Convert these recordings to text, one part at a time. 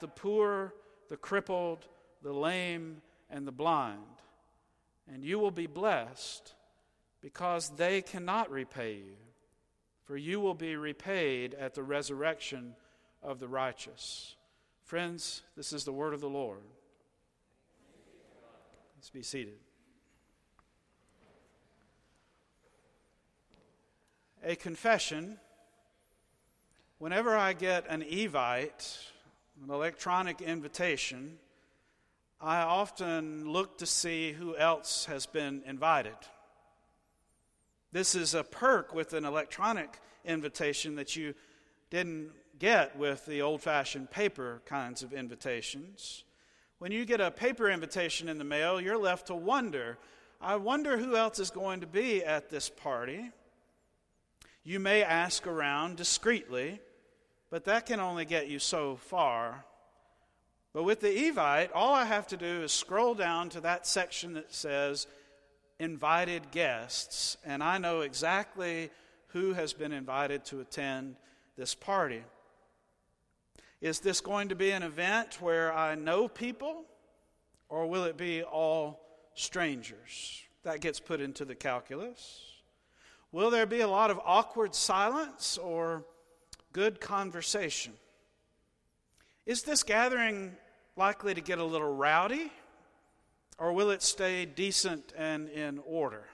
the poor, the crippled, the lame, and the blind, and you will be blessed, because they cannot repay you, for you will be repaid at the resurrection of the righteous." Friends, this is the word of the Lord. Let's be seated. A confession. Whenever I get an Evite, an electronic invitation, I often look to see who else has been invited. This is a perk with an electronic invitation that you didn't get with the old-fashioned paper kinds of invitations. When you get a paper invitation in the mail, you're left to wonder, I wonder who else is going to be at this party. You may ask around discreetly, but that can only get you so far. But with the Evite, all I have to do is scroll down to that section that says invited guests, and I know exactly who has been invited to attend this party. Is this going to be an event where I know people, or will it be all strangers? That gets put into the calculus. Will there be a lot of awkward silence or good conversation? Is this gathering likely to get a little rowdy? Or will it stay decent and in order?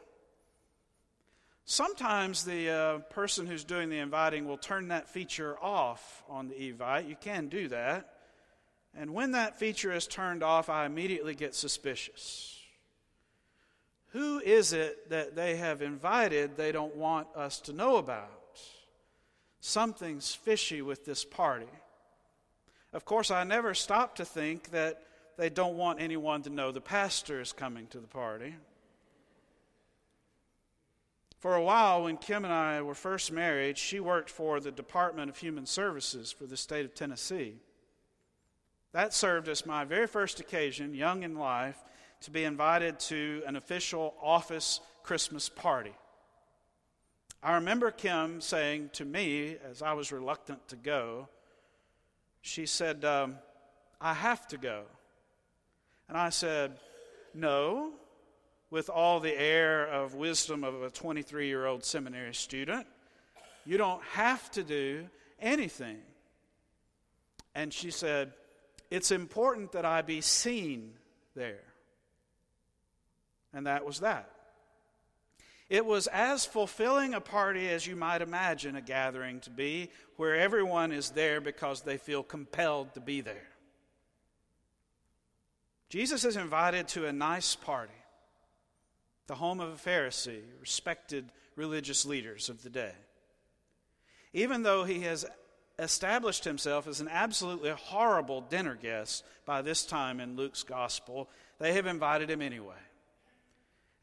Sometimes the person who's doing the inviting will turn that feature off on the Evite. You can do that. And when that feature is turned off, I immediately get suspicious. Who is it that they have invited they don't want us to know about? Something's fishy with this party. Of course, I never stop to think that they don't want anyone to know the pastor is coming to the party. For a while, when Kim and I were first married, she worked for the Department of Human Services for the state of Tennessee. That served as my very first occasion, young in life, to be invited to an official office Christmas party. I remember Kim saying to me, as I was reluctant to go, she said, I have to go. And I said, no, with all the air of wisdom of a 23-year-old seminary student. You don't have to do anything. And she said, it's important that I be seen there. And that was that. It was as fulfilling a party as you might imagine a gathering to be, where everyone is there because they feel compelled to be there. Jesus is invited to a nice party, the home of a Pharisee, respected religious leaders of the day. Even though he has established himself as an absolutely horrible dinner guest by this time in Luke's gospel, they have invited him anyway.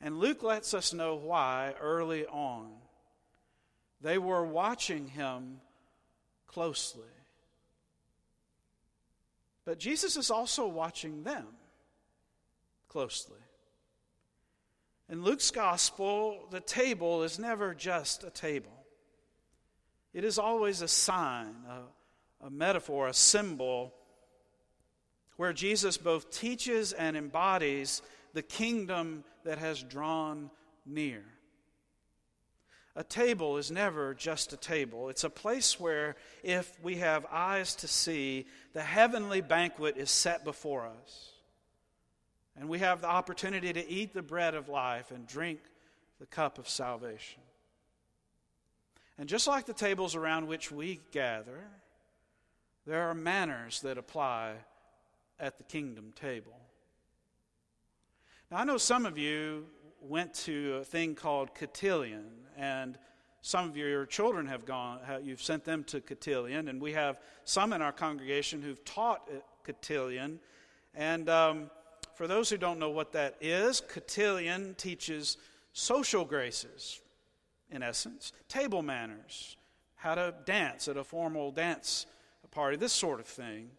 And Luke lets us know why early on. They were watching him closely. But Jesus is also watching them closely. In Luke's gospel, the table is never just a table. It is always a sign, a metaphor, a symbol, where Jesus both teaches and embodies the kingdom that has drawn near. A table is never just a table. It's a place where, if we have eyes to see, the heavenly banquet is set before us. And we have the opportunity to eat the bread of life and drink the cup of salvation. And just like the tables around which we gather, there are manners that apply at the kingdom table. Now, I know some of you went to a thing called Cotillion, and some of your children have gone, you've sent them to Cotillion, and we have some in our congregation who've taught at Cotillion. And for those who don't know what that is, Cotillion teaches social graces, in essence, table manners, how to dance at a formal dance party, this sort of thing.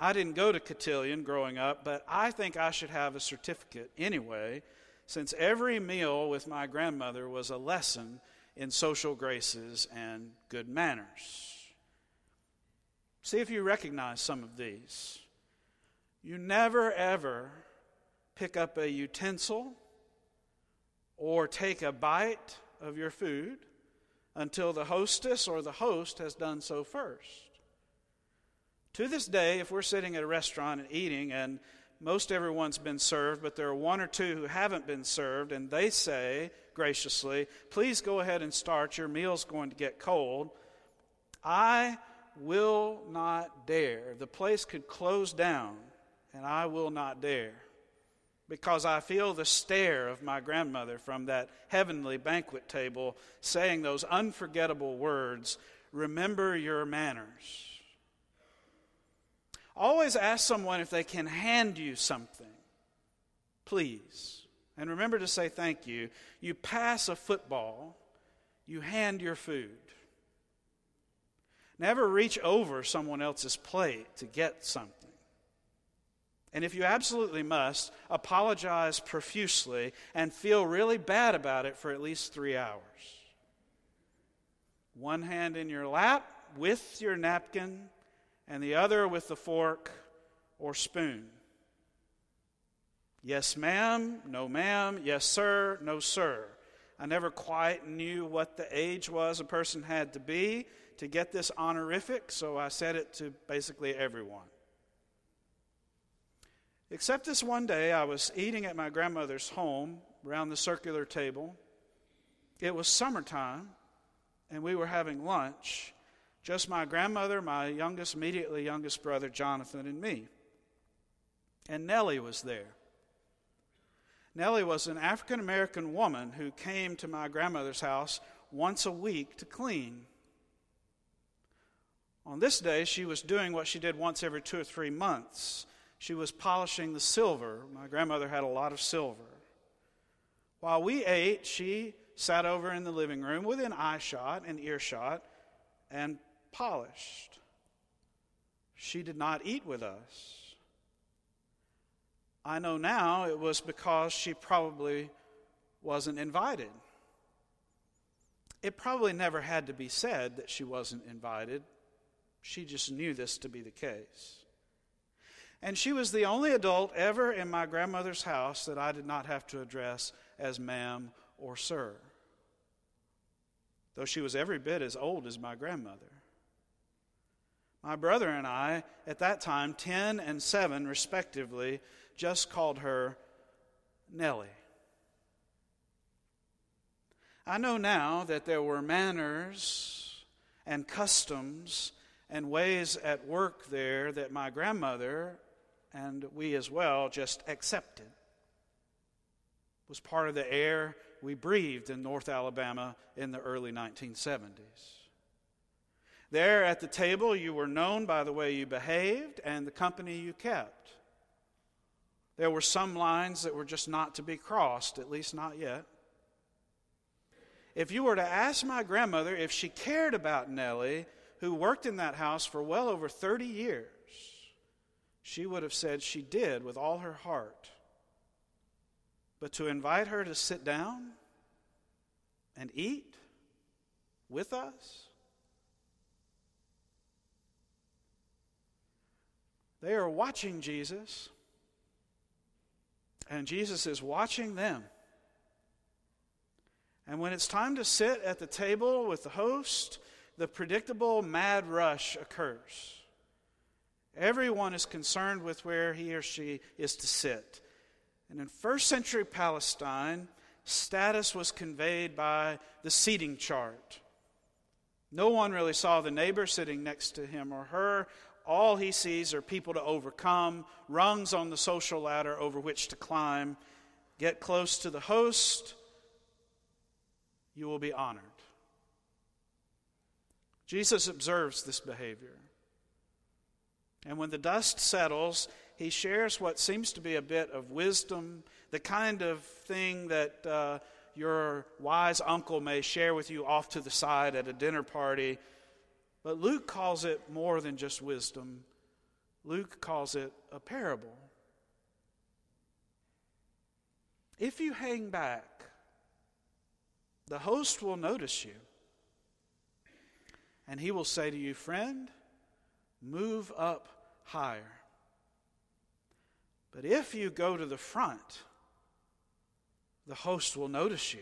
I didn't go to Cotillion growing up, but I think I should have a certificate anyway, since every meal with my grandmother was a lesson in social graces and good manners. See if you recognize some of these. You never, ever pick up a utensil or take a bite of your food until the hostess or the host has done so first. To this day, if we're sitting at a restaurant and eating, and most everyone's been served, but there are one or two who haven't been served, and they say, graciously, please go ahead and start, your meal's going to get cold. I will not dare. The place could close down, and I will not dare, because I feel the stare of my grandmother from that heavenly banquet table saying those unforgettable words, remember your manners. Always ask someone if they can hand you something, please. And remember to say thank you. You pass a football, you hand your food. Never reach over someone else's plate to get something. And if you absolutely must, apologize profusely and feel really bad about it for at least 3 hours. One hand in your lap with your napkin, and the other with the fork or spoon. Yes, ma'am. No, ma'am. Yes, sir. No, sir. I never quite knew what the age was a person had to be to get this honorific, so I said it to basically everyone. Except this one day, I was eating at my grandmother's home around the circular table. It was summertime, and we were having lunch. Just my grandmother, my youngest, immediately youngest brother, Jonathan, and me. And Nellie was there. Nellie was an African-American woman who came to my grandmother's house once a week to clean. On this day, she was doing what she did once every 2 or 3 months. She was polishing the silver. My grandmother had a lot of silver. While we ate, she sat over in the living room within eyeshot and earshot and polished. She did not eat with us. I know now it was because she probably wasn't invited. It probably never had to be said that she wasn't invited. She just knew this to be the case. And she was the only adult ever in my grandmother's house that I did not have to address as ma'am or sir, though she was every bit as old as my grandmother. My brother and I, at that time, 10 and 7 respectively, just called her Nellie. I know now that there were manners and customs and ways at work there that my grandmother, and we as well, just accepted. It was part of the air we breathed in North Alabama in the early 1970s. There at the table, you were known by the way you behaved and the company you kept. There were some lines that were just not to be crossed, at least not yet. If you were to ask my grandmother if she cared about Nellie, who worked in that house for well over 30 years, she would have said she did with all her heart. But to invite her to sit down and eat with us? They are watching Jesus, and Jesus is watching them. And when it's time to sit at the table with the host, the predictable mad rush occurs. Everyone is concerned with where he or she is to sit. And in first century Palestine, status was conveyed by the seating chart. No one really saw the neighbor sitting next to him or her. All he sees are people to overcome, rungs on the social ladder over which to climb. Get close to the host, you will be honored. Jesus observes this behavior. And when the dust settles, he shares what seems to be a bit of wisdom, the kind of thing that your wise uncle may share with you off to the side at a dinner party. But Luke calls it more than just wisdom. Luke calls it a parable. If you hang back, the host will notice you, and he will say to you, friend, Move up higher. But if you go to the front, the host will notice you,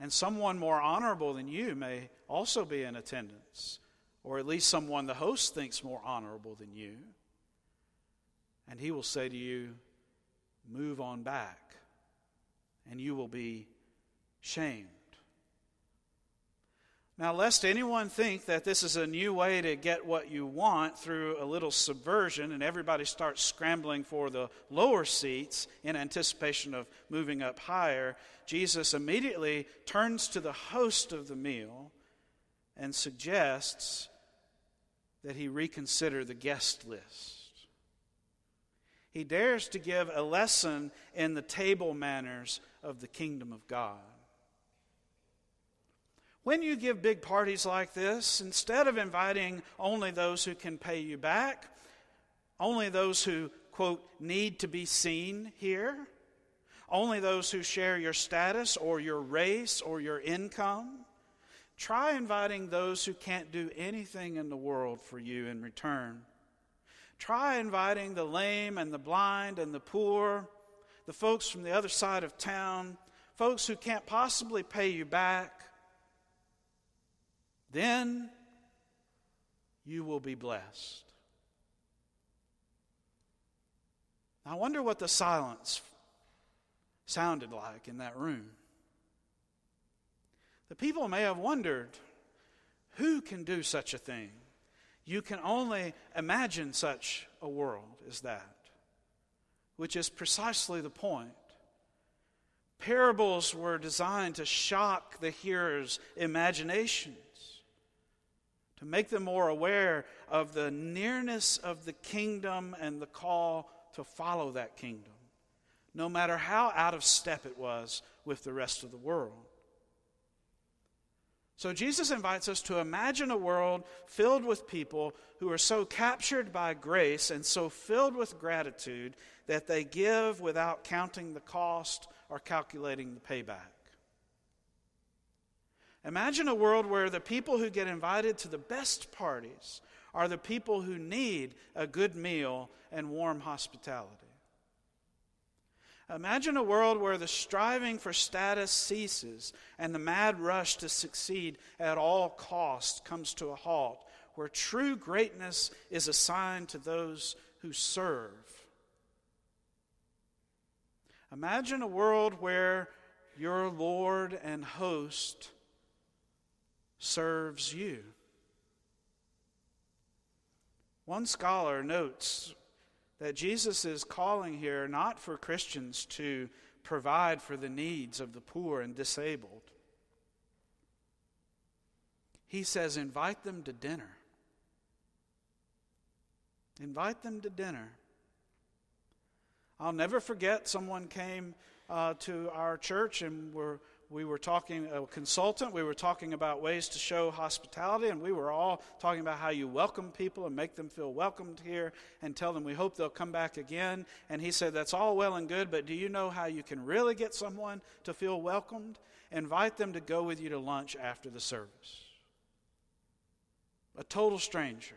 and someone more honorable than you may also be in attendance, or at least someone the host thinks more honorable than you. And he will say to you, move on back, and you will be shamed. Now, lest anyone think that this is a new way to get what you want through a little subversion and everybody starts scrambling for the lower seats in anticipation of moving up higher, Jesus immediately turns to the host of the meal and suggests that he reconsider the guest list. He dares to give a lesson in the table manners of the kingdom of God. When you give big parties like this, instead of inviting only those who can pay you back, only those who, quote, need to be seen here, only those who share your status or your race or your income, try inviting those who can't do anything in the world for you in return. Try inviting the lame and the blind and the poor, the folks from the other side of town, folks who can't possibly pay you back. Then you will be blessed. I wonder what the silence sounded like in that room. The people may have wondered, who can do such a thing? You can only imagine such a world as that, which is precisely the point. Parables were designed to shock the hearer's imagination, to make them more aware of the nearness of the kingdom and the call to follow that kingdom, no matter how out of step it was with the rest of the world. So Jesus invites us to imagine a world filled with people who are so captured by grace and so filled with gratitude that they give without counting the cost or calculating the payback. Imagine a world where the people who get invited to the best parties are the people who need a good meal and warm hospitality. Imagine a world where the striving for status ceases and the mad rush to succeed at all costs comes to a halt, where true greatness is assigned to those who serve. Imagine a world where your Lord and host serves you. One scholar notes that Jesus is calling here not for Christians to provide for the needs of the poor and disabled. He says, invite them to dinner. Invite them to dinner. I'll never forget, someone came to our church, and we were talking about ways to show hospitality, and we were all talking about how you welcome people and make them feel welcomed here and tell them we hope they'll come back again. And he said, that's all well and good, but do you know how you can really get someone to feel welcomed? Invite them to go with you to lunch after the service. A total stranger.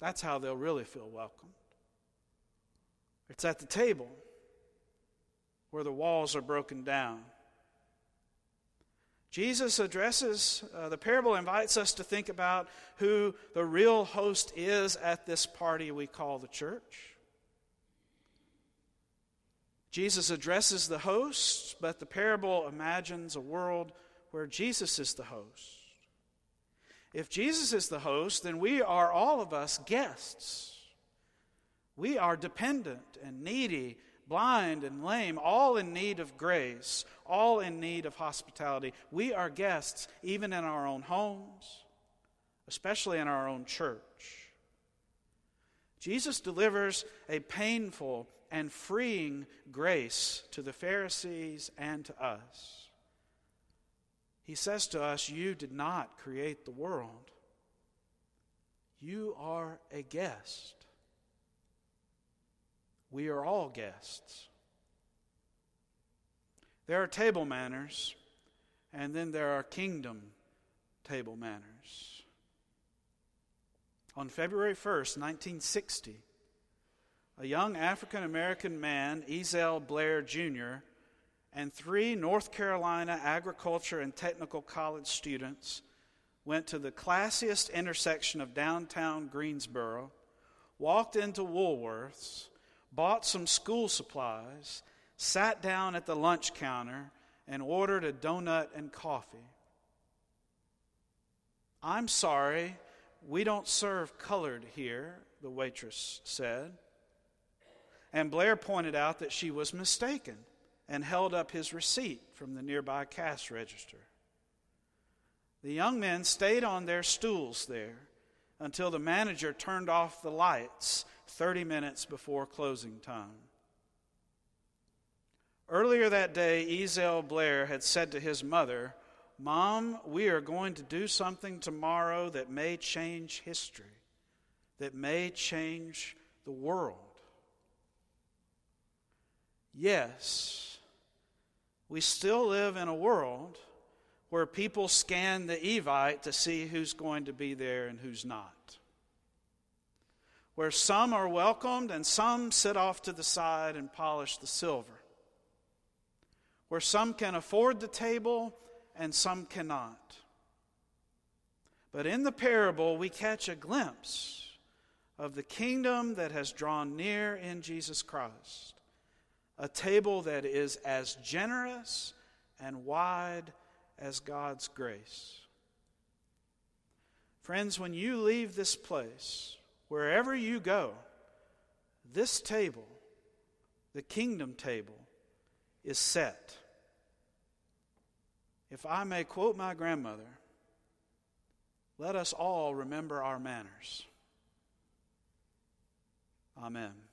That's how they'll really feel welcomed. It's at the table where the walls are broken down. Jesus addresses, the parable invites us to think about who the real host is at this party we call the church. Jesus addresses the host, but the parable imagines a world where Jesus is the host. If Jesus is the host, then we are, all of us, guests. We are dependent and needy, blind and lame, all in need of grace, all in need of hospitality. We are guests, even in our own homes, especially in our own church. Jesus delivers a painful and freeing grace to the Pharisees and to us. He says to us, you did not create the world. You are a guest. We are all guests. There are table manners, and then there are kingdom table manners. On February 1st, 1960, a young African-American man, Ezell Blair Jr., and three North Carolina Agriculture and Technical College students went to the classiest intersection of downtown Greensboro, walked into Woolworth's, bought some school supplies, sat down at the lunch counter, and ordered a donut and coffee. "I'm sorry, we don't serve colored here," the waitress said. And Blair pointed out that she was mistaken and held up his receipt from the nearby cash register. The young men stayed on their stools there until the manager turned off the lights 30 minutes before closing time. Earlier that day, Ezell Blair had said to his mother, "Mom, we are going to do something tomorrow that may change history, that may change the world." Yes, we still live in a world where people scan the Evite to see who's going to be there and who's not, where some are welcomed and some sit off to the side and polish the silver, where some can afford the table and some cannot. But in the parable, we catch a glimpse of the kingdom that has drawn near in Jesus Christ, a table that is as generous and wide as God's grace. Friends, when you leave this place, wherever you go, this table, the kingdom table, is set. If I may quote my grandmother, let us all remember our manners. Amen.